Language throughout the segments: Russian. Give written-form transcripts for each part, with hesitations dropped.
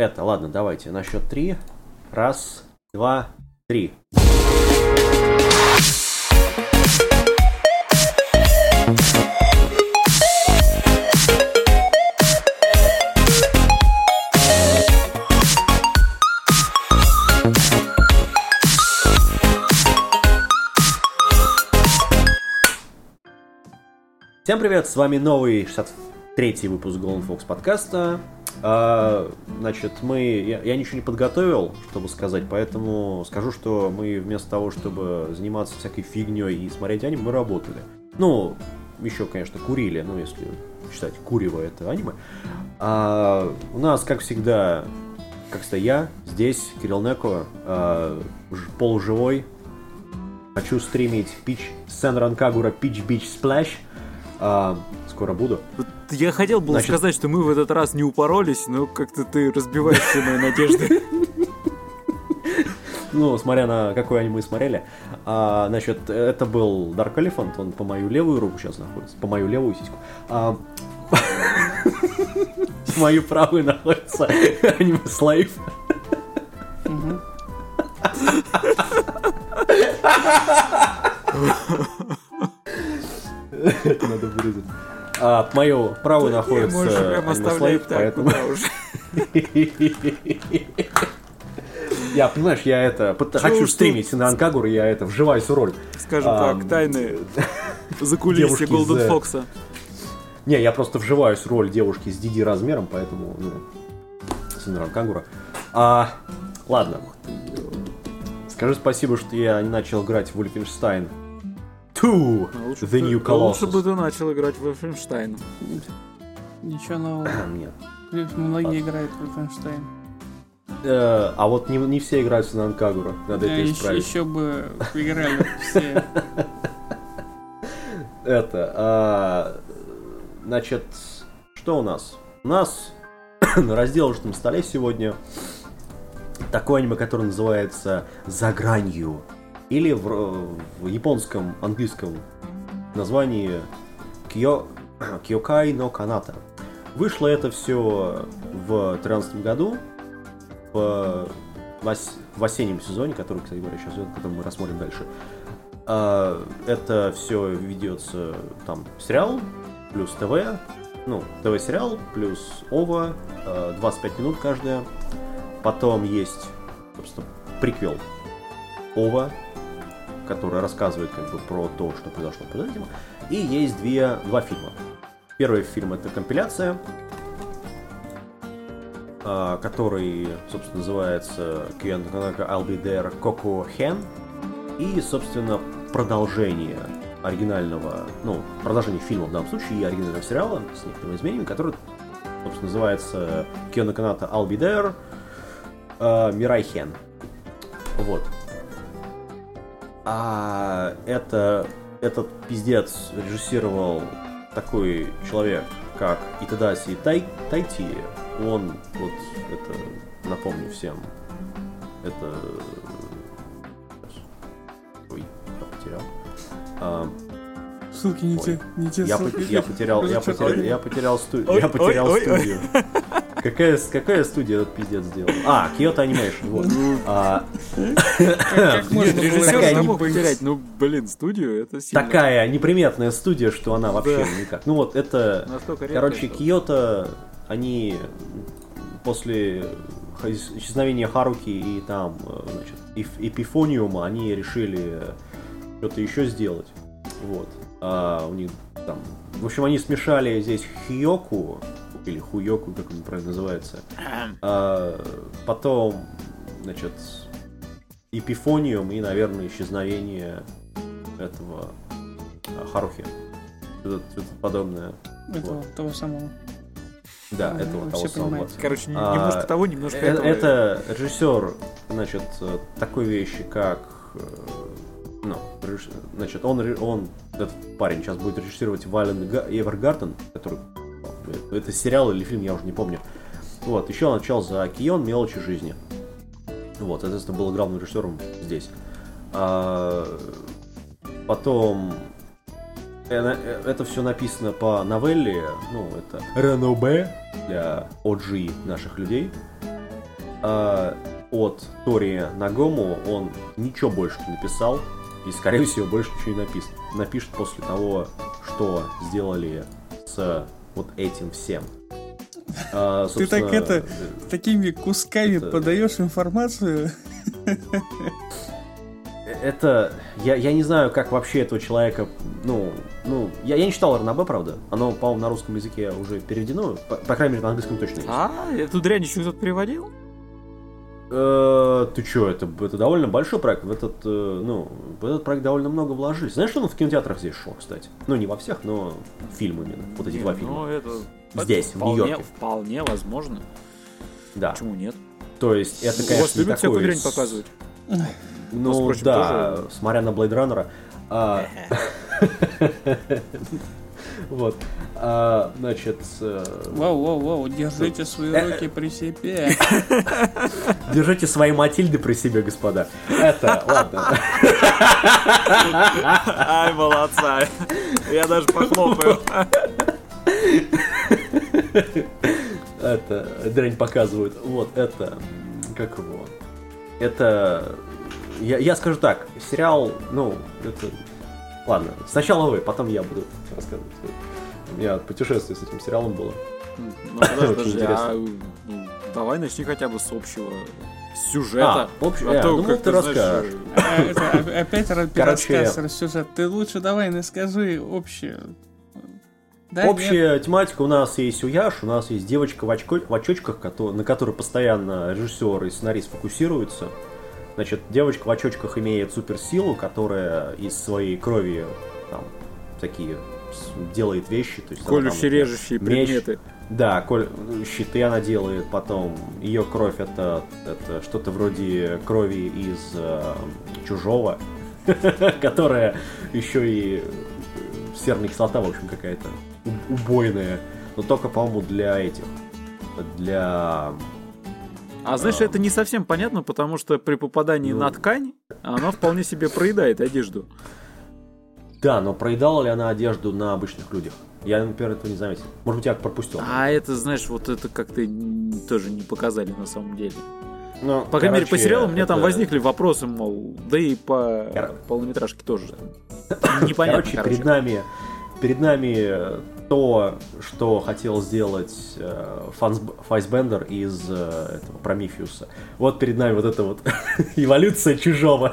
это. Ладно, давайте на счет 3. 1, 2, 3. Всем привет, с вами новый 63-й выпуск Golden Fox подкаста. Значит, я ничего не подготовил, чтобы сказать, поэтому скажу, что мы вместо того, чтобы заниматься всякой фигней и смотреть аниме, мы работали. Ну, еще, конечно, курили, ну, если считать курево это аниме. У нас, как всегда, я здесь, Кирилл Неко, полуживой. Хочу стримить Senran Kagura Peach Beach Splash. Скоро буду. Я хотел было сказать, что мы в этот раз не упоролись, но как-то ты разбиваешь все мои надежды. Ну, смотря на какое аниме смотрели. Значит, это был Dark Elephant, он по мою левую руку сейчас находится, по мою левую сиську. По мою правую находится аниме Слейф. Это надо вырезать. Мою правую находится Аймел Слейф, поэтому... Я, понимаешь, хочу стримить Синан Кагура, я вживаюсь в роль. Скажем так, тайны закулисья Голден Фокса. Не, я просто вживаюсь в роль девушки с Диди размером, поэтому, Синан Кагура. Ладно. Скажи спасибо, что я не начал играть в Wolfenstein. Лучше бы ты начал играть в Wolfenstein. Ничего нового. Нет. Многие играют в Wolfenstein. А вот не все играют в Senran Kagura. Надо это исправить. Еще бы играли все. Значит, что у нас? У нас на разделочном столе сегодня такое аниме, которое называется «За гранью». Или в японском, английском названии Kyoukai no Kanata. Вышло это все в 2013 году, в осеннем сезоне, который, кстати говоря, сейчас идет, который мы рассмотрим дальше. Это все ведется там сериал, плюс ТВ, ТВ-сериал, плюс ОВА, 25 минут каждая. Потом есть, собственно, приквел ОВА, которая рассказывает про то, что произошло после этого. И есть два фильма. Первый фильм — это компиляция, который, собственно, называется Кион Мелочи I'll Be There, Coco Hen. И, собственно, продолжение оригинального, продолжение фильма в данном случае и оригинального сериала с некоторыми изменениями, который, собственно, называется Кион Мелочи Kanata: I'll Be There, Mirai Hen. Вот. А этот пиздец режиссировал такой человек, как Итадаси Тайти. Он, вот это, напомню всем, это... Ой, я потерял. Ссылки не те ссылки. Я потерял студию. Какая студия этот пиздец сделал? Киото анимеш, вот. Нет, режиссер не мог потерять, студию, это сильно. Такая неприметная студия, что она вообще никак. Ну вот, это, короче, Киото, они после исчезновения Харуки и там, значит, Эпифониума, они решили что-то еще сделать, вот. У них там, в общем, они смешали здесь Хиоку, или Хуёку, как он правильно называется. Потом, значит, Эпифониум и, наверное, исчезновение этого Харухи. Что-то подобное. Этого, вот. Того самого. Да, этого того самого. Короче, немножко того, немножко этого. Это режиссер, значит, такой вещи, как... значит, он этот парень сейчас будет режиссировать Валентина Эвергарден, который... Это сериал или фильм, я уже не помню. Вот, еще он отвечал за Кион Мелочи жизни. Вот, соответственно, был главным режиссером здесь. Потом... Это все написано по новелле. Это ранобэ для OG наших людей. от Тори Нагому он ничего больше не написал, и, скорее всего, больше ничего не напишет после того, что сделали с вот этим всем. Ты так это такими кусками подаешь информацию. Это... Я не знаю, как вообще этого человека... Ну, я не читал РНБ, правда. Оно, по-моему, на русском языке уже переведено. По крайней мере, на английском точно есть. Эту дрянь еще кто-то переводил? Ты чё, это довольно большой проект. В этот проект довольно много вложились. Знаешь, что он в кинотеатрах здесь шел, кстати? Ну, не во всех, но фильм именно. Вот эти два фильма. Здесь, в Нью-Йорке. Вполне возможно. Да. Почему нет? То есть, это, конечно, не такое... всякую дрянь показывать. Ну, впрочем, да, тоже... смотря на Blade Runner. Вот. Значит... Вау, держите свои руки при себе. Держите свои Матильды при себе, господа. Это, ладно. Ай, молодца. Я даже похлопаю. Это, дрянь показывают. Вот, это... Как его? Это... Я скажу так, сериал, ну, это... Ладно, сначала вы, потом я буду рассказывать. У меня путешествие с этим сериалом было. Ну, очень интересно. Давай начни хотя бы с общего сюжета. Я думал, ты расскажешь. Опять рассказ, сюжет. Ты лучше давай скажи общее. Общая тематика. У нас есть уяж, у нас есть девочка в очочках, на которой постоянно режиссер и сценарист фокусируются. Значит, девочка в очочках имеет суперсилу, которая из своей крови там такие делает вещи. То есть колюще-режущие предметы. Да, щиты она делает, потом ее кровь это что-то вроде крови из чужого, которая еще и серная кислота, в общем, какая-то убойная. Но только, по-моему, для этих, для... А знаешь, это не совсем понятно, потому что при попадании на ткань она вполне себе проедает одежду. Да, но проедала ли она одежду на обычных людях? Я, например, этого не заметил. Может быть, я пропустил. Это, знаешь, вот это как-то тоже не показали на самом деле. Ну, по крайней мере, по сериалу у меня там возникли вопросы, мол, да и по полнометражке тоже. Непонятно. Короче. Перед нами то, что хотел сделать Фассбендер из этого Прометеуса. Вот перед нами вот эта вот эволюция чужого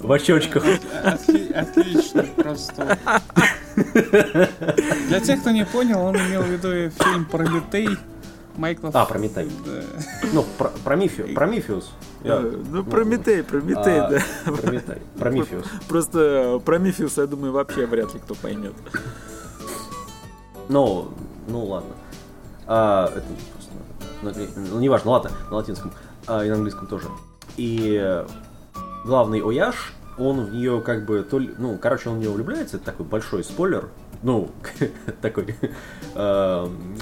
в очочках. Отлично, просто. Для тех, кто не понял, он имел в виду фильм «Прометей» Майкла Ф... Прометей. Ну, Прометеус. Прометей, да. Прометеус. Просто Прометеус, я думаю, вообще вряд ли кто поймет. Ну ладно. Это просто... Ну, неважно, ладно, на латинском. И на английском тоже. И главный ояж, он в нее как бы... он в нее влюбляется, это такой большой спойлер. Ну, такой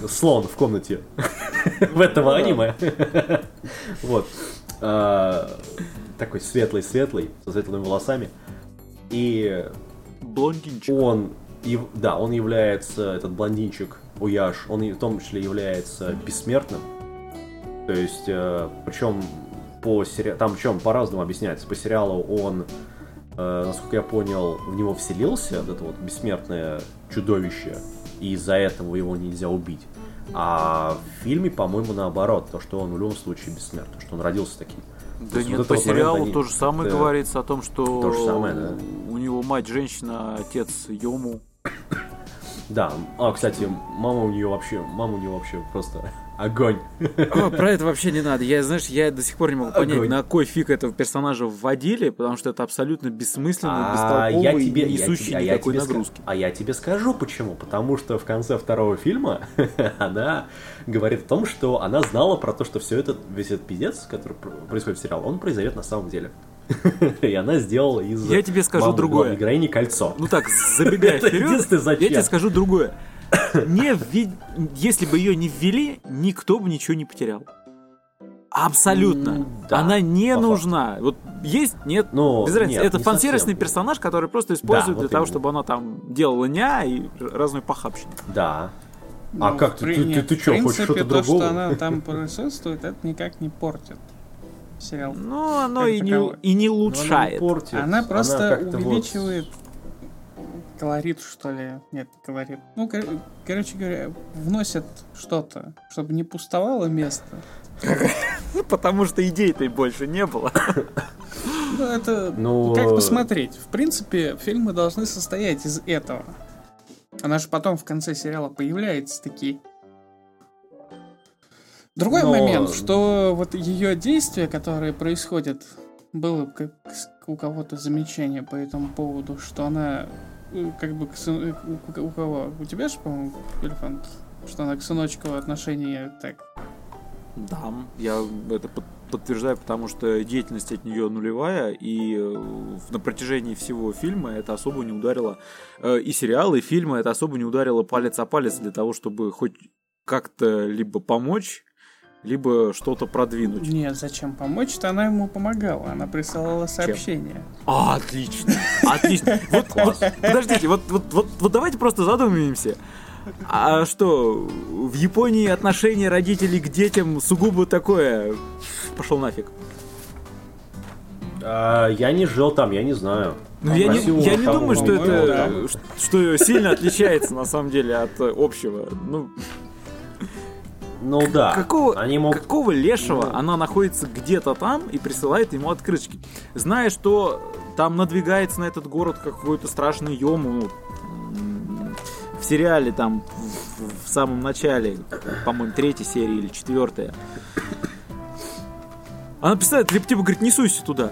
слон в комнате в этого аниме. Вот. Такой светлый-светлый, со светлыми волосами. И блондинчик. Он является, этот блондинчик, уяж, он в том числе является бессмертным. То есть, причем по сериалу, там причем по-разному объясняется. По сериалу он, насколько я понял, в него вселился, вот это вот бессмертное чудовище, и из-за этого его нельзя убить. А в фильме, по-моему, наоборот, то, что он в любом случае бессмертный, что он родился таким. Да нет, вот по сериалу момента, то же самое говорится о том, что то же самое, да. У него мать женщина, отец Йому. Да, кстати, мама у нее вообще просто огонь. Про это вообще не надо. Я до сих пор не могу понять, на кой фиг этого персонажа вводили, потому что это абсолютно бессмысленно, бестолково и несущий никакой нагрузки. А я тебе скажу почему. Потому что в конце второго фильма она говорит о том, что она знала про то, что весь этот пиздец, который происходит в сериале, он произойдет на самом деле. И она сделала из... Я тебе скажу другое. Героини кольцо. Ну так, забегая вперед, я тебе скажу другое. Если бы ее не ввели, никто бы ничего не потерял. Абсолютно. Да, она не нужна. Вот есть, нет, без разницы. Нет, это фансервисный персонаж, который просто используют для того, чтобы она там делала ня и разную похабщину. Да. Ну, а как ты что, хочешь что-то другого? В принципе, то, что она там присутствует, это никак не портит сериал. Ну, оно и не улучшает. Она просто увеличивает колорит, что ли. Нет, не колорит. Ну, короче говоря, вносят что-то, чтобы не пустовало место. Потому что идей-то и больше не было. Ну, это как посмотреть. В принципе, фильмы должны состоять из этого. Она же потом в конце сериала появляется такие. Другой момент, что вот ее действия, которые происходят, было как у кого-то замечание по этому поводу, что она как бы у кого? У тебя же, по-моему, Элефант, что она к сыночку отношения так. Да, я это подтверждаю, потому что деятельность от нее нулевая, и на протяжении всего фильма это особо не ударило, и сериала, и фильма это особо не ударило палец о палец для того, чтобы хоть как-то либо помочь, либо что-то продвинуть. Нет, зачем помочь-то? Она ему помогала, она присылала сообщения. Чем? А, отлично, отлично. Подождите, вот давайте просто задумаемся. А что, в Японии отношение родителей к детям сугубо такое? Пошел нафиг. Я не жил там, я не знаю. Ну, я не думаю, что это что сильно отличается на самом деле от общего. Ну да. Какого лешего она находится где-то там и присылает ему открыточки, зная, что там надвигается на этот город какой-то страшный ёму. В сериале там в самом начале, по-моему, 3-й серии или 4-я. Она представляет, либо типа говорит, не суйся туда.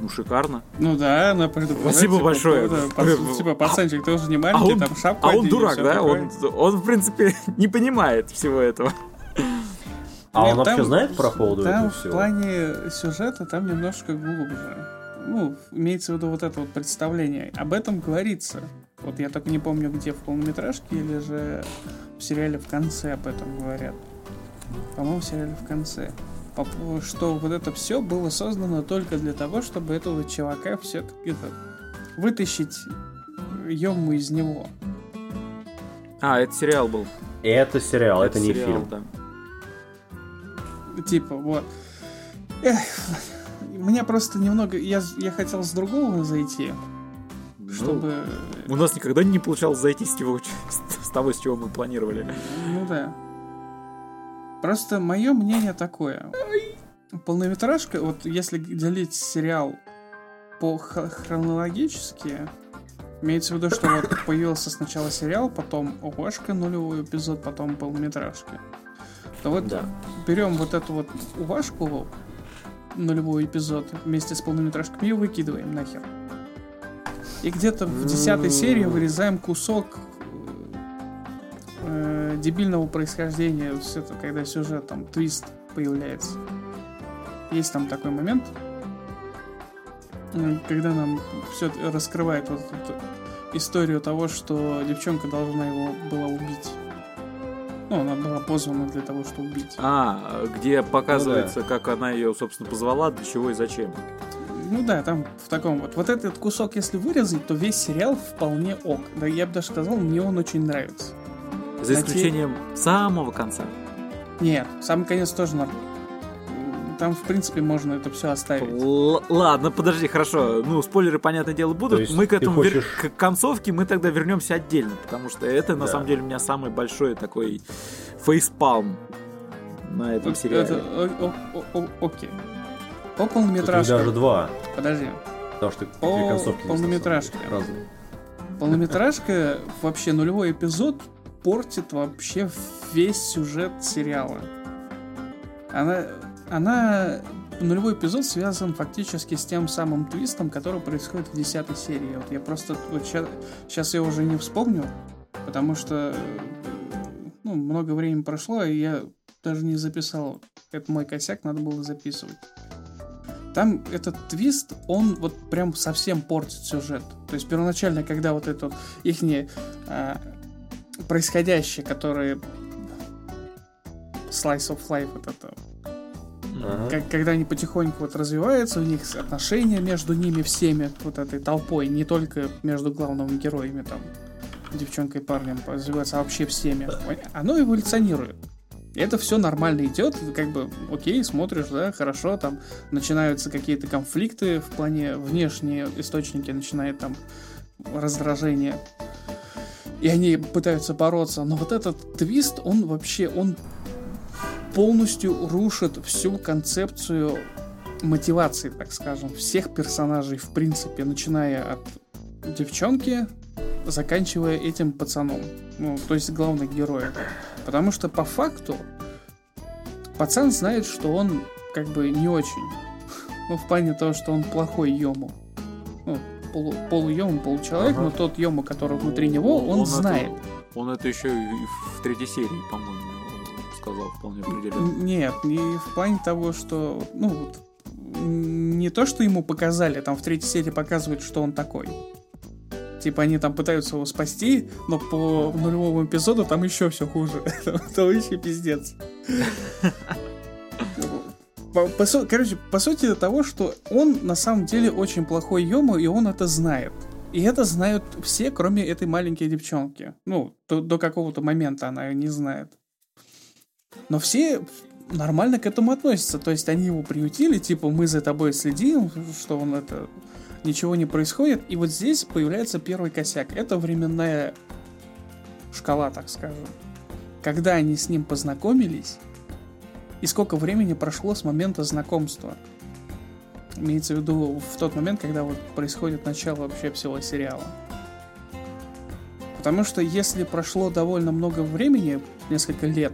Ну, шикарно. Ну да, она предупреждает. Спасибо большое. Типа, пацанчик, ты уже не маленький, там шапку. А он дурак, да? Он, в принципе, не понимает всего этого. А он вообще знает про поводу этого всего? В плане сюжета там немножко глубже. Ну, имеется в виду вот это вот представление. Об этом говорится. Вот я так не помню, где, в полнометражке или же в сериале в конце об этом говорят. По-моему, в сериале в конце. Что вот это все было создано только для того, чтобы этого чувака все-таки вытащить Йому из него. А, это сериал был. Это сериал, это не сериал, фильм. Да. Типа, вот. Меня просто немного... Я хотел с другого зайти. Чтобы... У нас никогда не получалось зайти с того, с чего мы планировали. Ну да. Просто мое мнение такое. Полнометражка, вот если делить сериал по хронологически, имеется в виду, что вот появился сначала сериал, потом ОВАшка, нулевой эпизод, потом полнометражка. То вот да. Берем вот эту вот ОВАшку, нулевой эпизод, вместе с полнометражками и выкидываем нахер. И где-то в 10-й серии вырезаем кусок дебильного происхождения, все это, когда сюжет, там, твист появляется. Есть там такой момент, когда нам все раскрывает вот эту историю того, что девчонка должна его была убить. Ну, она была позвана для того, чтобы убить. А, где показывается, ну, да, как она ее, собственно, позвала, для чего и зачем. Ну да, там в таком вот. Вот этот кусок, если вырезать, то весь сериал вполне ок. Да, я бы даже сказал, мне он очень нравится. За исключением самого конца. Нет, самый конец тоже норм. Там, в принципе, можно это все оставить. Ладно, подожди, хорошо. Ну, спойлеры, понятное дело, будут. Мы к этому к концовке мы тогда вернемся отдельно, потому что это, да, на самом деле, у меня самый большой такой фейспалм на этом сериале. Окей. По полнометражке. Даже два. Подожди. Потому что две концовки. Полнометражка. Разные. Полнометражка, вообще нулевой эпизод, портит вообще весь сюжет сериала. Она нулевой эпизод связан фактически с тем самым твистом, который происходит в 10-й серии. Вот я просто сейчас я уже не вспомню, потому что много времени прошло, и я даже не записал. Это мой косяк, надо было записывать. Там этот твист, он вот прям совсем портит сюжет. То есть первоначально, когда вот это вот их происходящее, которые slice of life вот это, когда они потихоньку вот развиваются, у них отношения между ними всеми, вот этой толпой, не только между главными героями там, девчонкой и парнем, развивается вообще в семье, оно эволюционирует. Это все нормально идет, как бы, окей, смотришь, да, хорошо, там начинаются какие-то конфликты в плане внешние источники, начинает там раздражение, и они пытаются бороться, но вот этот твист, он вообще, он полностью рушит всю концепцию мотивации, так скажем, всех персонажей, в принципе, начиная от девчонки, заканчивая этим пацаном, ну, то есть главных героев. Потому что по факту пацан знает, что он как бы не очень. Ну, в плане того, что он плохой Йому. Ну, полу-Йому, получеловек, но тот Йому, который внутри него, он знает. Он это еще и в третьей серии, по-моему, сказал вполне определенно. Нет, не в плане того, что... Ну, вот, не то, что ему показали, там в третьей серии показывают, что он такой. Типа они там пытаются его спасти, но по нулевому эпизоду там еще все хуже. Там еще пиздец. Короче, по сути того, что он на самом деле очень плохой Йому, и он это знает. И это знают все, кроме этой маленькой девчонки. Ну, до какого-то момента она ее не знает. Но все нормально к этому относятся. То есть они его приютили, типа мы за тобой следим, что он это... Ничего не происходит, и вот здесь появляется первый косяк. Это временная шкала, так скажем. Когда они с ним познакомились, и сколько времени прошло с момента знакомства. Имеется в виду в тот момент, когда вот происходит начало вообще всего сериала. Потому что если прошло довольно много времени, несколько лет,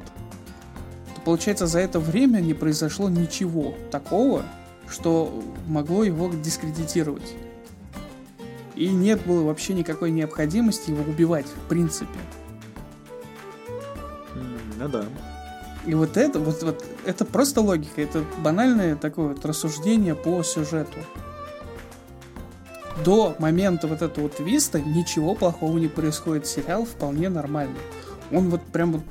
то получается за это время не произошло ничего такого, что могло его дискредитировать. И нет было вообще никакой необходимости его убивать, в принципе. Ну да. И вот это просто логика, это банальное такое вот рассуждение по сюжету. До момента вот этого твиста ничего плохого не происходит. Сериал вполне нормальный. Он вот прям вот...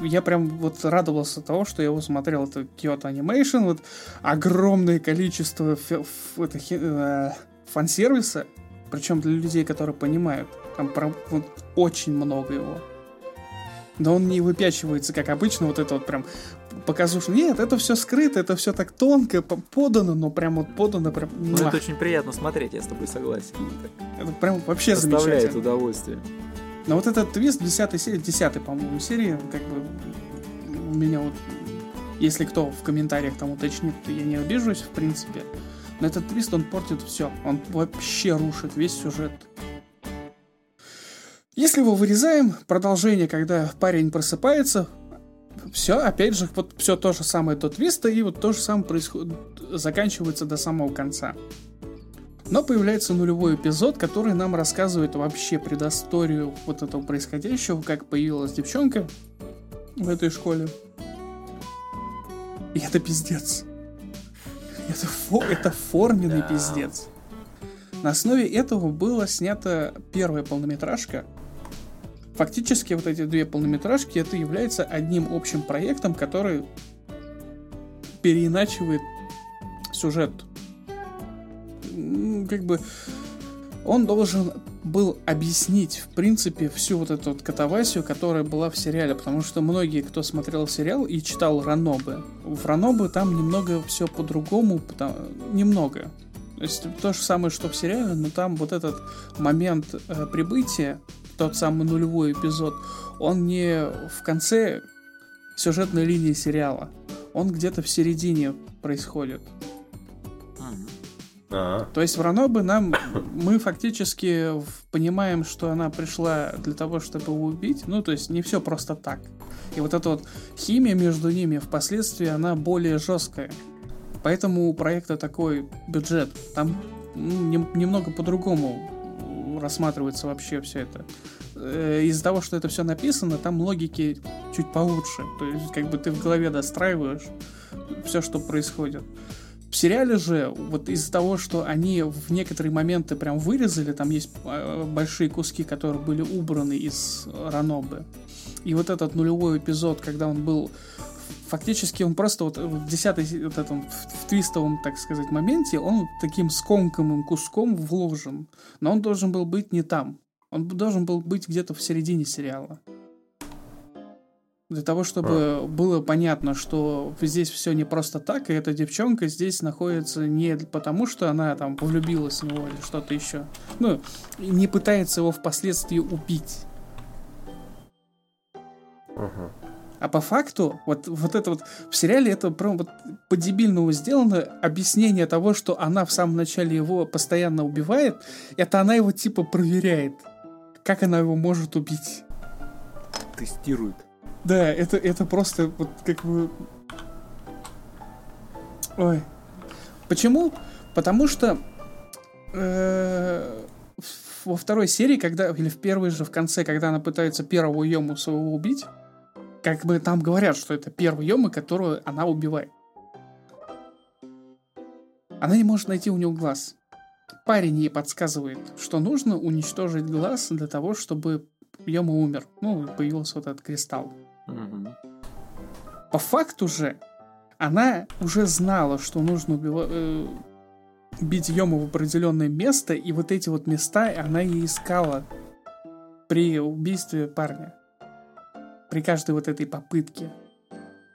Я прям вот радовался того, что я его смотрел. Это Киото анимеш, вот огромное количество фан-сервиса, причем для людей, которые понимают. Там прям вот очень много его. Но он не выпячивается, как обычно, вот это вот прям показушно. Нет, это все скрыто, это все так тонко подано, но прям вот подано прям. Ну, это очень приятно смотреть, я с тобой согласен. Это прям вообще замечательно. Доставляет удовольствие. Но вот этот твист в 10-й, по-моему, серии, как бы, у меня вот, если кто в комментариях там уточнит, то я не обижусь, в принципе. Но этот твист, он портит все. Он вообще рушит весь сюжет. Если его вырезаем, продолжение, когда парень просыпается, все, опять же, вот все то же самое до твиста, и вот то же самое происходит, заканчивается до самого конца. Но появляется нулевой эпизод, который нам рассказывает вообще предысторию вот этого происходящего, как появилась девчонка в этой школе. И это пиздец. Это форменный пиздец. На основе этого была снята первая полнометражка. Фактически вот эти две полнометражки, это является одним общим проектом, который переиначивает сюжет. Как бы он должен был объяснить, в принципе, всю вот эту вот катавасию, которая была в сериале, потому что многие, кто смотрел сериал и читал ранобэ, в ранобэ там немного все по-другому, немного. То есть то же самое, что в сериале, но там вот этот момент прибытия, тот самый нулевой эпизод, он не в конце сюжетной линии сериала, он где-то в середине происходит. То есть в ранобэ мы фактически понимаем, что она пришла для того, чтобы его убить. Ну, то есть не все просто так. И вот эта вот химия между ними впоследствии, она более жесткая. Поэтому у проекта такой бюджет. Там немного по-другому рассматривается вообще все это. Из-за того, что это все написано, там логики чуть получше. То есть как бы ты в голове достраиваешь все, что происходит. В сериале же, вот из-за того, что они в некоторые моменты прям вырезали, там есть большие куски, которые были убраны из ранобэ. И вот этот нулевой эпизод, когда он был... Фактически он просто вот в 10-й, вот этом, в твистовом, так сказать, моменте, он таким скомканным куском вложен. Но он должен был быть не там. Он должен был быть где-то в середине сериала. Для того, чтобы было понятно, что здесь все не просто так, и эта девчонка здесь находится не потому, что она там влюбилась в него или что-то еще. Ну, не пытается его впоследствии убить. Uh-huh. А по факту, вот это вот в сериале это прям вот по-дебильному сделано объяснение того, что она в самом начале его постоянно убивает, это она его типа проверяет. Как она его может убить. Тестирует. Да, это просто вот как бы... Ой. Почему? Потому что во второй серии, когда или в первой же в конце, когда она пытается первого Йому своего убить, как бы там говорят, что это первый Йома, которого она убивает. Она не может найти у него глаз. Парень ей подсказывает, что нужно уничтожить глаз для того, чтобы Йома умер. Ну, появился вот этот кристалл. Mm-hmm. По факту же, она уже знала, что нужно бить Йому в определенное место, и вот эти вот места она и искала при убийстве парня. При каждой вот этой попытке.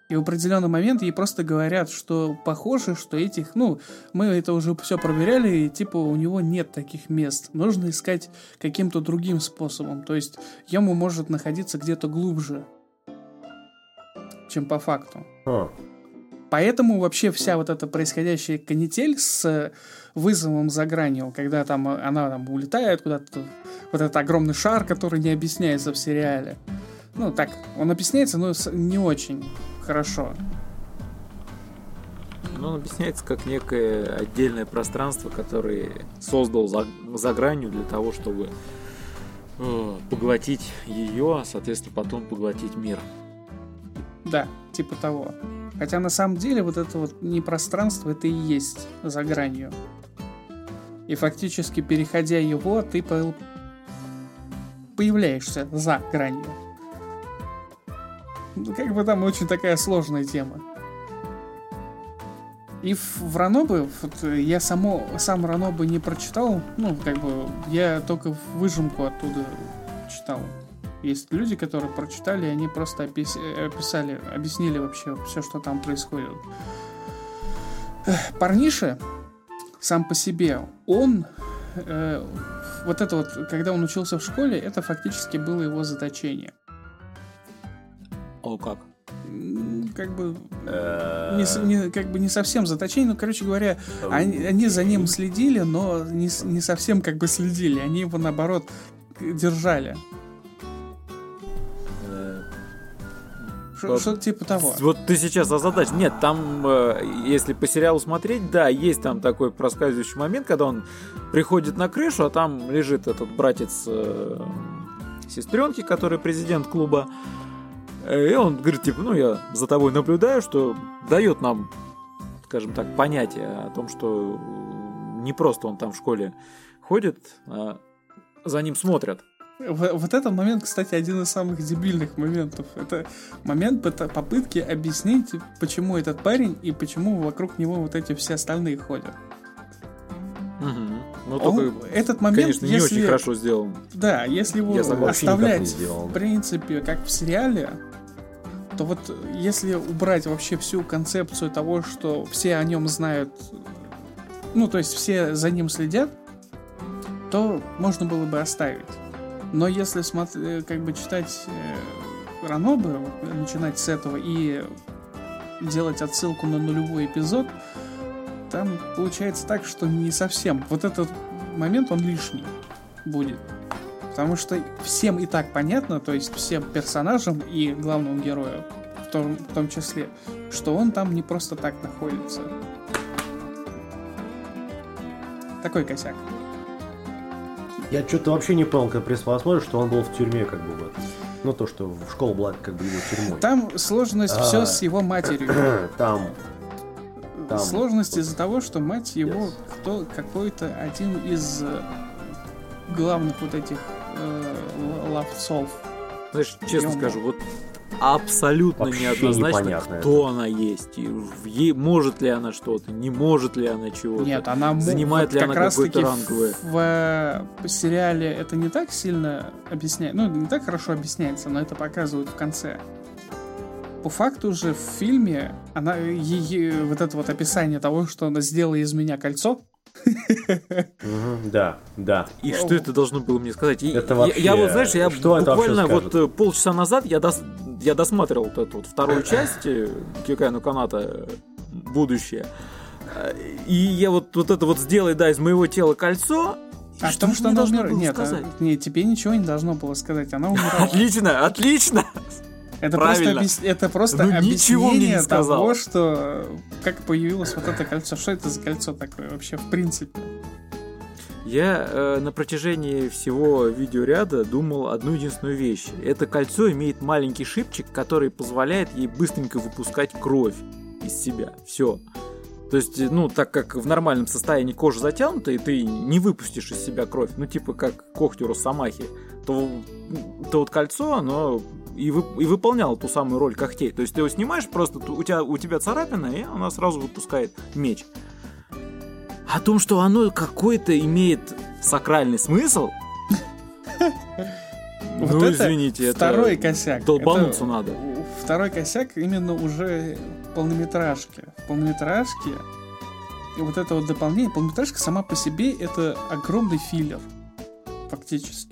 И в определенный момент ей просто говорят, что похоже, что этих... Ну, мы это уже все проверяли, и типа у него нет таких мест. Нужно искать каким-то другим способом. То есть Йому может находиться где-то глубже, чем по факту. Поэтому вообще вся вот эта происходящая канитель с вызовом за гранью, когда там она там улетает куда-то, вот этот огромный шар, который не объясняется в сериале. Ну, так, он объясняется, но не очень хорошо. Ну, он объясняется как некое отдельное пространство, которое создал за гранью для того, чтобы поглотить ее, а, соответственно, потом поглотить мир. Да, типа того. Хотя, на самом деле, вот это вот не пространство, это и есть за гранью. И фактически, переходя его, ты появляешься за гранью. Как бы там очень такая сложная тема. И в Ранобе, вот, я сам Ранобе не прочитал, ну, как бы, я только выжимку оттуда читал. Есть люди, которые прочитали, и они просто описали, объяснили вообще все, что там происходит. Парниша сам по себе, он... вот это вот, когда он учился в школе, это фактически было его заточение. О, как? Как бы не совсем заточение, но, короче говоря, они за ним следили, но не совсем как бы следили. Они его, наоборот, держали. Что-то типа того. Вот ты сейчас озадач. Нет, там, если по сериалу смотреть, да, есть там такой проскальзывающий момент, когда он приходит на крышу, а там лежит этот братец сестренки, который президент клуба. И он говорит, типа, ну, я за тобой наблюдаю, что дает нам, скажем так, понятие о том, что не просто он там в школе ходит, а за ним смотрят. Вот этот момент, кстати, один из самых дебильных моментов. Это момент попытки объяснить, почему этот парень и почему вокруг него вот эти все остальные ходят. Угу. Но только этот момент, конечно, не очень хорошо сделан. Да, если его оставлять, в принципе, как в сериале, то вот если убрать вообще всю концепцию того, что все о нем знают, ну, то есть все за ним следят, то можно было бы оставить. Но если как бы читать Ранобе, начинать с этого и делать отсылку на нулевой эпизод, там получается так, что не совсем. Вот этот момент, он лишний будет. Потому что всем и так понятно, то есть всем персонажам и главному герою в том числе, что он там не просто так находится. Такой косяк. Я что-то вообще не понял, когда присмотришь, что он был в тюрьме как бы в этом. Ну, то, что в школу была как бы его тюрьмой. Там сложность все с его матерью. Там сложности из-за того, что мать его какой-то один из главных вот этих ловцов. Знаешь, честно скажу, вот абсолютно неоднозначно, кто она есть. И может ли она что-то, не может ли она чего-то. Нет, она занимает вот ли она какой-то ранговый. В сериале это не так сильно объясняется, ну, не так хорошо объясняется, но это показывают в конце. По факту же в фильме она, вот это вот описание того, что она сделала из меня кольцо. Да, да. И что это должно было мне сказать? Это вообще... Я вот, знаешь, я буквально вот полчаса назад я досматривал вот эту вот вторую часть Kyoukai no Kanata «Будущее». И я вот это вот сделай, да, из моего тела кольцо. А что мне должно было сказать? Нет, тебе ничего не должно было сказать. Она умирала. Отлично, отлично. Это правильно. Это просто ну, объяснение того, что как появилось вот это кольцо. Что это за кольцо такое вообще, в принципе? Я на протяжении всего видеоряда думал одну единственную вещь. Это кольцо имеет маленький шипчик, который позволяет ей быстренько выпускать кровь из себя. Все. То есть, ну, так как в нормальном состоянии кожа затянута, и ты не выпустишь из себя кровь, ну, типа как когти у росомахи, то вот кольцо, оно... И выполняла ту самую роль когтей. То есть ты его снимаешь, просто у тебя царапина, и она сразу выпускает меч. О том, что оно какой-то имеет сакральный смысл. Ну, извините, это второй косяк. Долбануться надо. Второй косяк именно уже полнометражки. Полнометражки и вот это вот дополнение. Полнометражка сама по себе это огромный филлер. Фактически.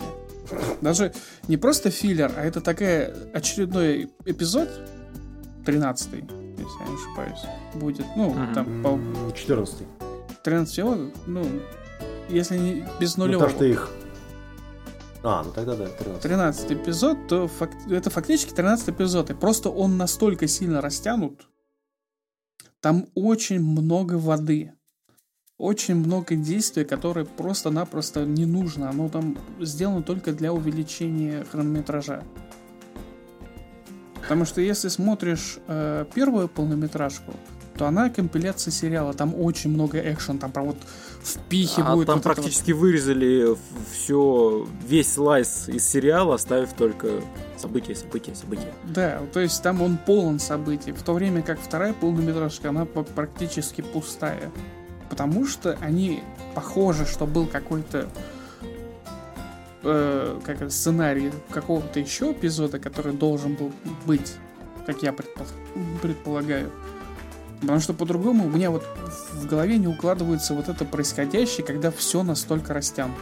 Даже не просто филлер, а это такая очередной эпизод 13-й, если я не ошибаюсь, будет. Ну, там 14-й. 13 всего, ну, если не без нулевого. Ну, потому что их... А, ну тогда да, 13-й эпизод, то это фактически 13-й эпизод. И просто он настолько сильно растянут. Там очень много воды. Очень много действий, которые просто-напросто не нужно. Оно там сделано только для увеличения хронометража. Потому что если смотришь первую полнометражку, то она компиляция сериала. Там очень много экшен, там прям вот впихивают. А там вот практически вот вырезали все, весь слайс из сериала, оставив только события. Да, то есть там он полон событий. В то время как вторая полнометражка, она практически пустая. Потому что они похоже, что был какой-то сценарий какого-то еще эпизода, который должен был быть, как я предполагаю. Потому что по-другому у меня вот в голове не укладывается вот это происходящее, когда все настолько растянуто.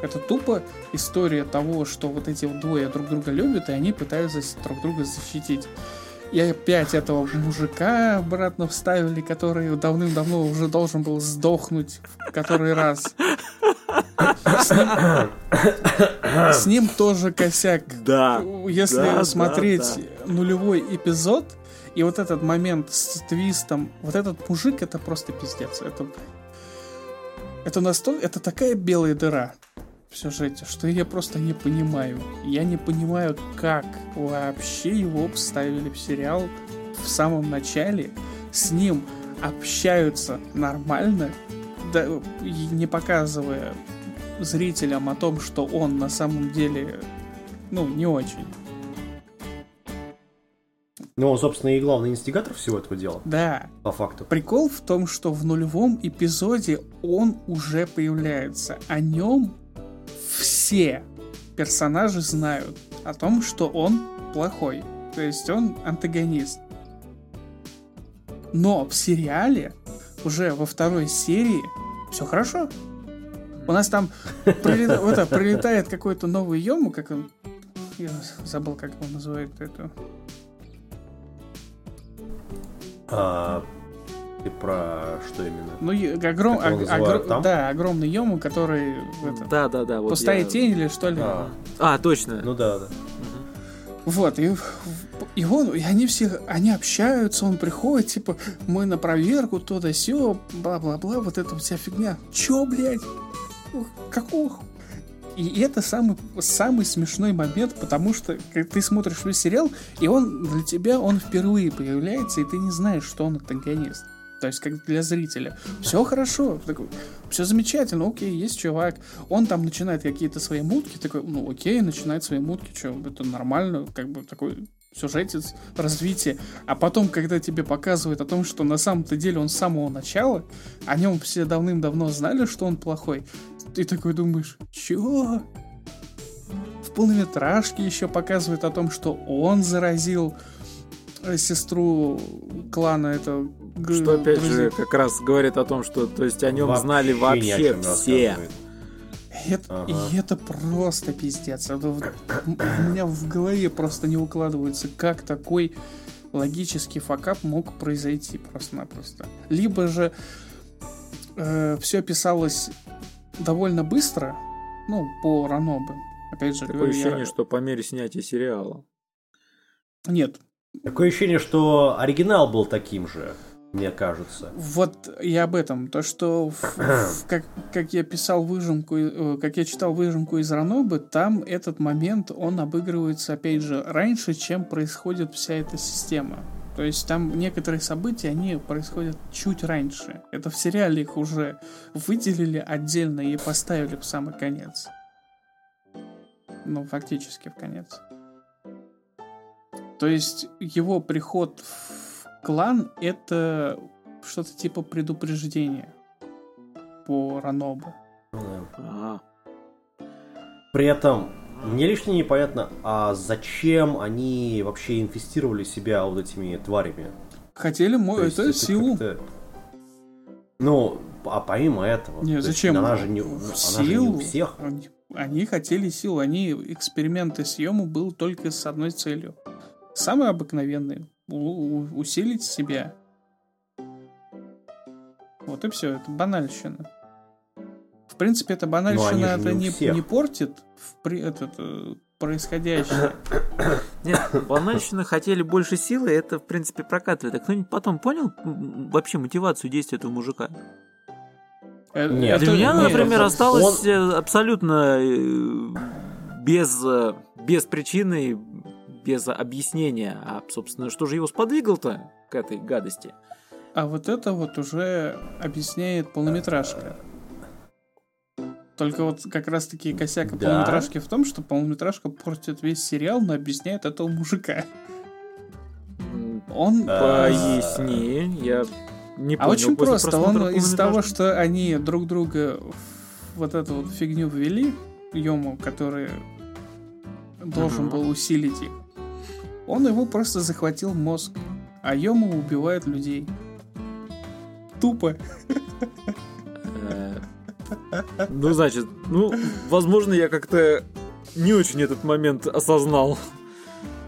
Это тупо история того, что вот эти двое друг друга любят, и они пытаются друг друга защитить. И опять этого мужика обратно вставили, который давным-давно уже должен был сдохнуть в который раз. С ним тоже косяк. Да. Если смотреть нулевой эпизод, и вот этот момент с твистом, вот этот мужик, это просто пиздец. Это настолько... Это такая белая дыра в сюжете, что я просто не понимаю. Я не понимаю, как вообще его вставили в сериал в самом начале. С ним общаются нормально, да, не показывая зрителям о том, что он на самом деле, ну, не очень. Ну, он, собственно, и главный инстигатор всего этого дела. Да. По факту. Прикол в том, что в нулевом эпизоде он уже появляется. О нем все персонажи знают о том, что он плохой. То есть он антагонист. Но в сериале уже во второй серии все хорошо. У нас там прилетает какой-то новый Йому, как он... Я забыл, как он называет эту. И про что именно? Ну, огромный Йому, который... Да, вот пустая тень или что ли? А, точно. Ну да. Вот, и они все, они общаются, он приходит, типа, мы на проверку, то-да-сё, бла-бла-бла, вот это вся фигня. Чё, блядь? Какого? И это самый смешной момент, потому что ты смотришь весь сериал, и он для тебя, он впервые появляется, и ты не знаешь, что он антагонист. То есть, как для зрителя. Все хорошо. все замечательно, окей, есть чувак, он там начинает какие-то свои мутки, такой, ну окей, начинает свои мутки, что, это нормально, как бы такой сюжетец, развитие. А потом, когда тебе показывают о том, что на самом-то деле он с самого начала, о нем все давным-давно знали, что он плохой, ты такой думаешь, чё? В полнометражке еще показывают о том, что он заразил сестру клана, это... Что опять же как раз говорит о том, что, то есть, о нем вообще знали вообще все. И это просто пиздец. Это, у меня в голове просто не укладывается, как такой логический факап мог произойти просто-напросто. Либо же все писалось довольно быстро, ну, по ранобе. Опять же, такое ощущение, что по мере снятия сериала. Нет. Такое ощущение, что оригинал был таким же, мне кажется. Вот и об этом. То, что как я писал выжимку, как я читал выжимку из ранобы, там этот момент, он обыгрывается, опять же, раньше, чем происходит вся эта система. То есть там некоторые события, они происходят чуть раньше. Это в сериале их уже выделили отдельно и поставили в самый конец. Ну, фактически в конец. То есть его приход в клан — это что-то типа предупреждения по ранобу. При этом мне лишнее непонятно, а зачем они вообще инфестировали себя вот этими тварями? Хотели это силу. Ну, а помимо этого... Нет, зачем? Она же не у всех. Они хотели силу. Они эксперименты с Йому был только с одной целью. Самые обыкновенные. Усилить себя. Вот и все. Это банальщина. В принципе, эта банальщина, это не портит происходящее. Нет, банальщина хотели больше силы. Это, в принципе, прокатывает. А кто-нибудь потом понял вообще мотивацию действия этого мужика? Нет. Для меня, например, осталось абсолютно без причины, без объяснения, а, собственно, что же его сподвигло-то к этой гадости? А вот это вот уже объясняет полнометражка. Только вот как раз-таки косяк полнометражки в том, что полнометражка портит весь сериал, но объясняет этого мужика. Он... Поясни, я не понял. А очень просто, он из-за того, что они друг друга вот эту вот фигню ввели, Йому, который должен был усилить их, он его просто захватил мозг, а Йому убивает людей. Тупо. Ну, значит, возможно, я как-то не очень этот момент осознал.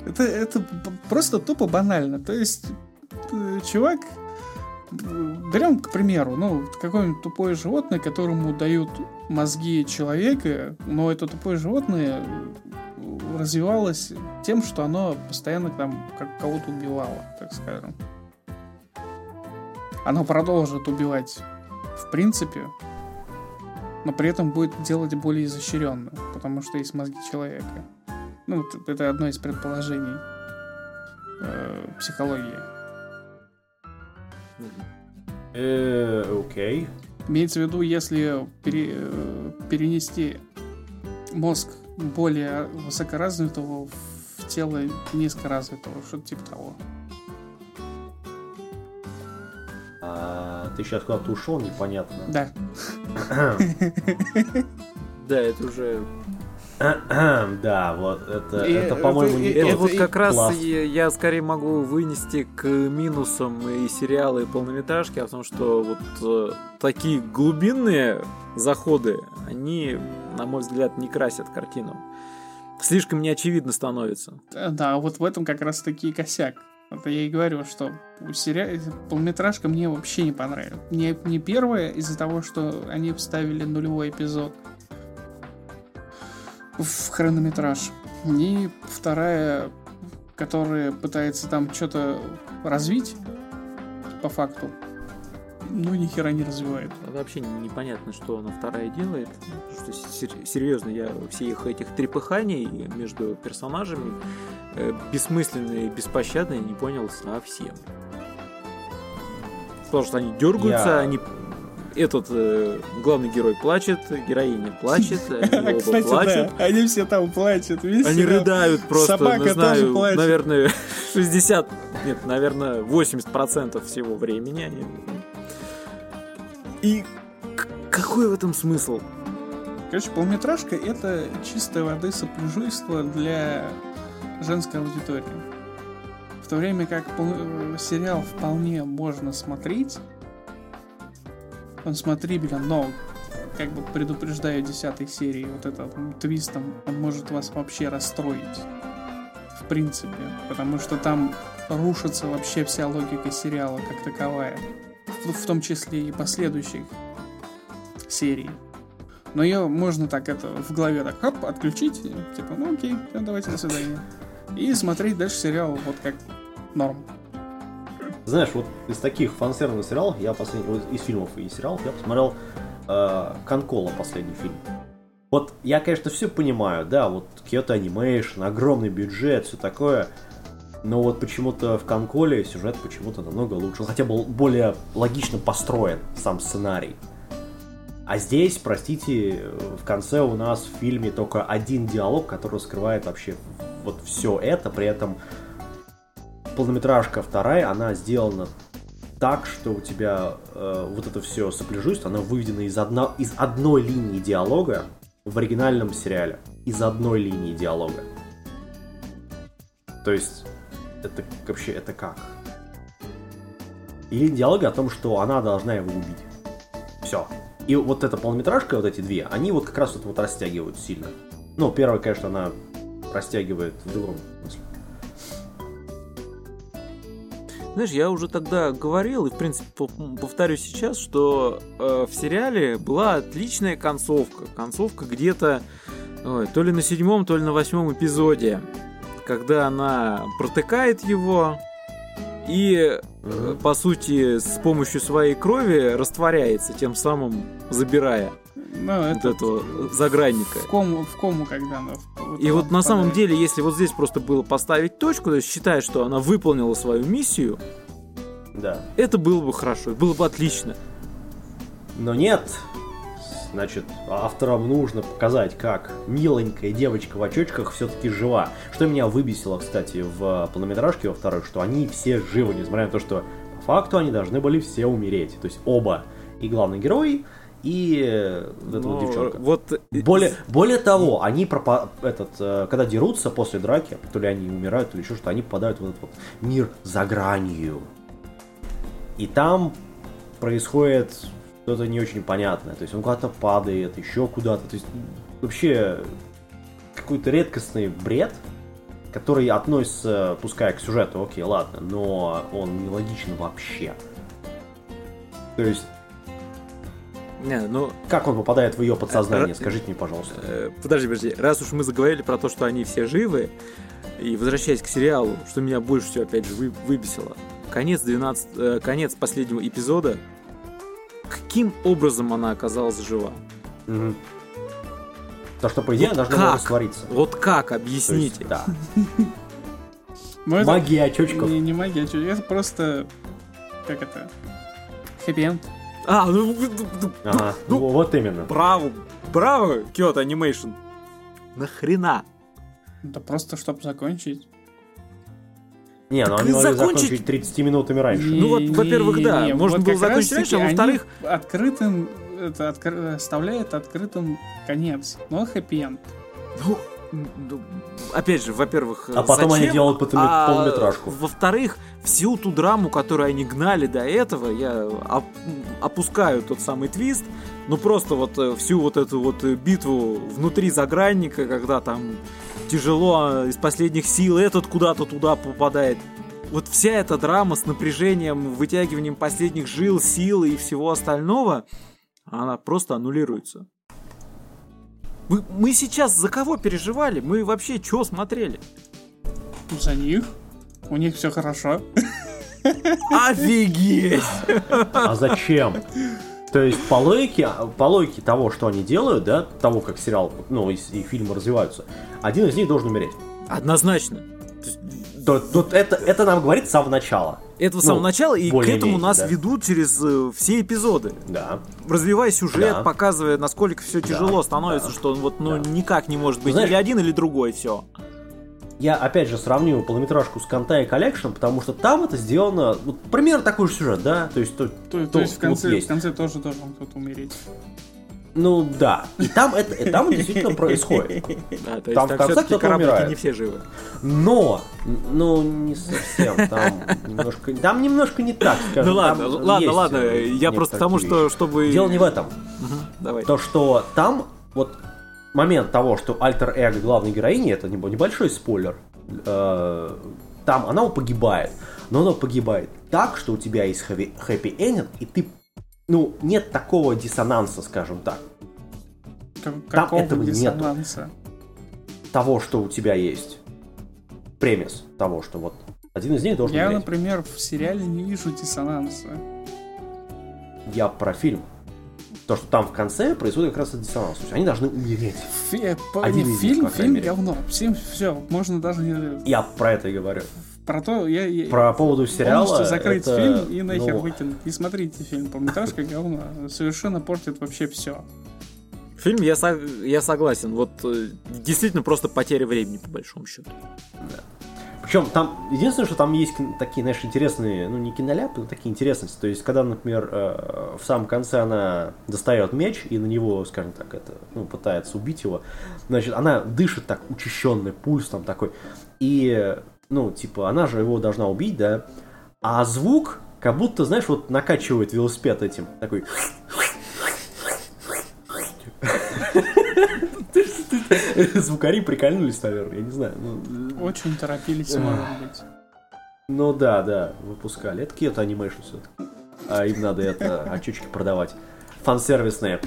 Это просто тупо банально. То есть, чувак, берем, к примеру, какое-нибудь тупое животное, которому дают мозги человека, но это тупое животное развивалось тем, что оно постоянно там кого-то убивало, так скажем. Оно продолжит убивать, в принципе, но при этом будет делать более изощренно, потому что есть мозги человека. Ну, это одно из предположений психологии. Окей. Имеется в виду, если перенести мозг более высокоразвитого в тело низкоразвитого, что-то типа того. Ты сейчас куда-то ушел, непонятно. Да. Да, это уже... Да, вот это по-моему, это вот как раз я скорее могу вынести к минусам и сериалы, и полнометражки, а потому что вот такие глубинные заходы, они, на мой взгляд, не красят картину. Слишком неочевидно становится. Да, вот в этом как раз-таки косяк. Вот я и говорю, что полнометражка мне вообще не понравилась. Мне не первая из-за того, что они вставили нулевой эпизод в хронометраж. И вторая, которая пытается там что-то развить, по факту, ни хера не развивает. Вообще непонятно, что она вторая делает. Что, серьезно, я все этих трепыханий между персонажами бессмысленные и беспощадные не понял совсем. Потому что они дергаются, они этот главный герой плачет, героиня плачет, они оба плачут. Они все там плачут. Они рыдают просто. Собака тоже плачет. Наверное, 60, нет, наверное, 80% всего времени они... И какой в этом смысл? Короче, полуметражка — это чистой воды сопружуйство для женской аудитории. В то время как сериал вполне можно смотреть, он смотрибелен, но, как бы предупреждаю 10-й серии, вот этот твистом, он может вас вообще расстроить. В принципе. Потому что там рушится вообще вся логика сериала как таковая. В том числе и последующих серий. Но ее можно так, это, в голове так, хоп, отключить, типа, ну окей, давайте, до свидания. И смотреть дальше сериал вот как норм. Знаешь, вот из таких фансервных сериалов, я последний, из фильмов и сериалов, я посмотрел Конкола, последний фильм. Вот я, конечно, все понимаю, да, вот Киото анимеш, огромный бюджет, все такое, но вот почему-то в Конколе сюжет почему-то намного лучше, хотя бы более логично построен сам сценарий. А здесь, простите, в конце у нас в фильме только один диалог, который раскрывает вообще вот все это. При этом полнометражка вторая, она сделана так, что у тебя вот это все сопляжуйство, оно выведено из одной линии диалога в оригинальном сериале. Из одной линии диалога. То есть, это вообще, это как? И линия диалога о том, что она должна его убить. Все. И вот эта полнометражка, вот эти две, они вот как раз вот растягивают сильно. Ну, первая, конечно, она растягивает в другом смысле. Знаешь, я уже тогда говорил, и, в принципе, повторю сейчас, что в сериале была отличная концовка. Концовка где-то то ли на 7, то ли на 8 эпизоде, когда она протыкает его и... по сути, с помощью своей крови растворяется, тем самым забирая вот этого загранника. В кому когда она... Вот и вот на самом деле, если вот здесь просто было поставить точку, то есть считая, что она выполнила свою миссию, да, это было бы хорошо, было бы отлично. Но нет. Значит, авторам нужно показать, как миленькая девочка в очочках все-таки жива. Что меня выбесило, кстати, в полнометражке во второй, что они все живы, несмотря на то, что по факту они должны были все умереть. То есть оба. И главный герой, и вот эта вот девчонка. Вот... Более того, они когда дерутся после драки, то ли они умирают, то ли еще что-то, они попадают в этот вот мир за гранью. И там происходит... что-то не очень понятное, то есть он куда-то падает, еще куда-то, то есть вообще какой-то редкостный бред, который относится, пускай к сюжету, окей, ладно, но он нелогичен вообще. То есть, как он попадает в ее подсознание, скажите мне, пожалуйста. Подожди, раз уж мы заговорили про то, что они все живы, и возвращаясь к сериалу, что меня больше всего, опять же, выбесило, конец последнего эпизода, каким образом она оказалась жива? Угу. То, что, по идее, вот должна была раствориться. Вот как? Объясните. То есть, да. Магия очочков. Не магия очочков. Это просто... Как это? Хэппи-энд. Вот именно. Браво, Киото анимейшн. Нахрена? Да просто, чтобы закончить. Не, ну они могли закончить 30 минутами раньше. Во-первых, да. Можно было закончить раньше, а во-вторых... оставляет открытым конец. Но хэппи-энд. Опять же, во-первых, зачем? А потом они делают полнометражку. Во-вторых, всю ту драму, которую они гнали до этого, я опускаю тот самый твист, но просто вот всю вот эту вот битву внутри загранника, когда там... тяжело, из последних сил этот куда-то туда попадает. Вот вся эта драма с напряжением, вытягиванием последних жил, сил и всего остального, она просто аннулируется. Мы сейчас за кого переживали? Мы вообще чего смотрели? За них. У них все хорошо. Офигеть! А зачем? То есть по логике того, что они делают, да, того, как сериал, и фильмы развиваются, один из них должен умереть. Однозначно. Это нам говорит с самого начала. Это с самого начала, и к этому нас ведут через все эпизоды. Да. Развивая сюжет, показывая, насколько все тяжело становится, что он никак не может быть или один, или другой, все. Я опять же сравню полнометражку с Кантай Коллекшен, потому что там это сделано примерно такой же сюжет, да? То есть в конце тоже должен кто-то умереть. Ну да, и там это там действительно происходит. Да, то есть там в конце кто-то умирает. Не все живы. Но не совсем. Там немножко не так, скажем. Ну ладно. Я просто потому что, чтобы... Дело не в этом. Давай. То, что там вот момент того, что альтер-эго главной героини, это небольшой спойлер, там она погибает. Но она погибает так, что у тебя есть хэппи-энд, и ты... нет такого диссонанса, скажем так. Там этого диссонанса? Нету. Того, что у тебя есть. Премис того, что вот один из них должен умереть. Я, например, в сериале не вижу диссонанса. Я про фильм. То, что там в конце происходит как раз диссонанс. То есть они должны умереть. Фильм говно. Все, можно даже не... Я про это и говорю. Про то, я про поводу сериала. Полностью закрыть фильм и нахер выкинуть. Не смотрите фильм, полнометражка говно. Совершенно портит вообще все. Фильм, я согласен. Вот действительно просто потеря времени, по большому счету. Да. Причем там, единственное, что там есть такие, знаешь, интересные, не киноляпы, но такие интересности. То есть, когда, например, в самом конце она достает меч и на него, скажем так, это, пытается убить его, значит, она дышит так, учащенный пульс там такой, и... она же его должна убить, да? А звук, как будто, знаешь, накачивает велосипед этим. Такой... Звукари прикольнулись, наверное, я не знаю. Очень торопились, может быть. Выпускали. Это Киото анимеш все-таки. А им надо очечки продавать. Фансервисные.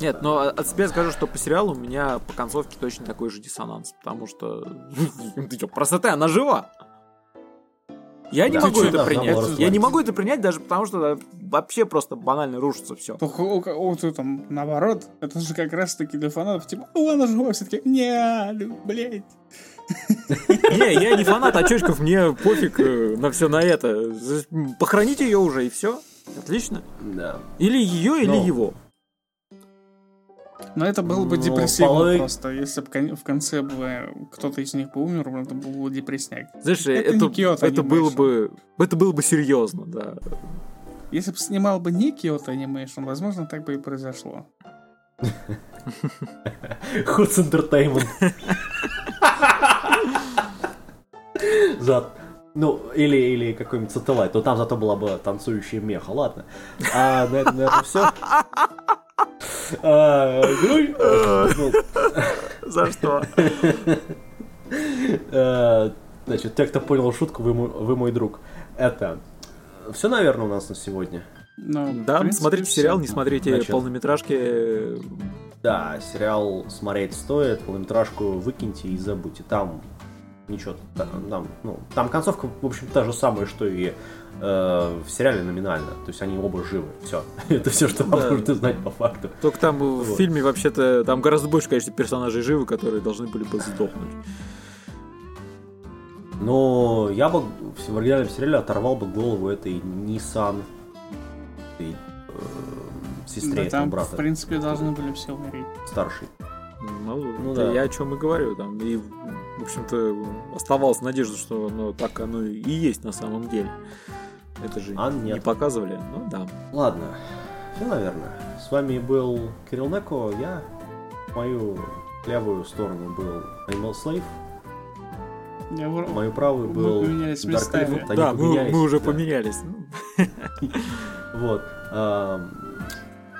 Нет, но от себя скажу, что по сериалу у меня по концовке точно такой же диссонанс, потому что красота, она жива. Я не могу это принять. Я не могу это принять даже потому, что вообще просто банально рушится все. Наоборот, это же как раз таки для фанатов, типа, она жива, все-таки, блядь. Не, я не фанат очечков, мне пофиг на все на это. Похороните ее уже и все, отлично. Да. Или ее, или его. Но это было бы депрессивно просто, если бы в конце кто-то из них умер, это был депрессняк. Знаешь, это было бы... Это было бы серьезно, да. Если бы снимал бы не Киото анимешн, возможно, так бы и произошло. Худс Энтертеймент. Или какой-нибудь Сателайт, но там зато была бы танцующая меха, ладно. А на этом все. За что? Значит, те, кто понял шутку, вы мой друг. Это все, наверное, у нас на сегодня. Да, смотрите сериал, не смотрите полнометражки. Да, сериал смотреть стоит, полнометражку выкиньте и забудьте. Там ничего, там концовка, в общем, та же самая, что и в сериале номинально. То есть они оба живы. Все. Это все, что вам нужно знать по факту. Только там в фильме вообще-то там гораздо больше, конечно, персонажей живы, которые должны были бы сдохнуть. Но я бы в оригинальном сериале оторвал бы голову этой Нисан сестре этого брата. В принципе, должны были все умереть. Старший. Да. Я о чем и говорю. Там и, в общем-то, оставалась надежда, что так оно и есть на самом деле. Это же не показывали, да. Ладно, все, наверное. С вами был Кирилл Неко, я в мою левую сторону был Аймел Слейф, в мою правую был Dark Elephant. Да, мы уже поменялись.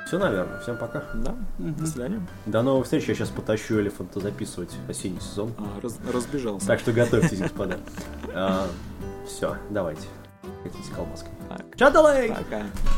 Все, наверное. Всем пока. Да. До свидания. До новых встреч. Я сейчас потащу Элефанта записывать осенний сезон. Разбежался. Так что готовьтесь, господа. Все, давайте. Хотите колбаски. Чаталай! Пока.